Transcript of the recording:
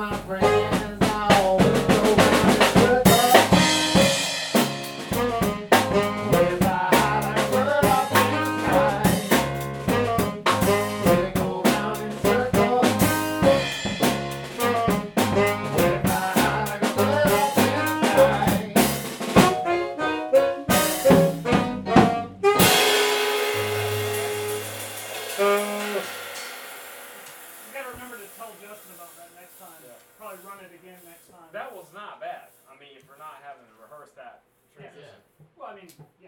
my friends. I always go with the with my highlights running off in the sky. They go round in circles. With my highlights running off in the sky. Justin about that next time. Yeah. Probably run it again next time. That was not bad. I mean, if we're not having to rehearse that transition. Yeah. Well, I mean...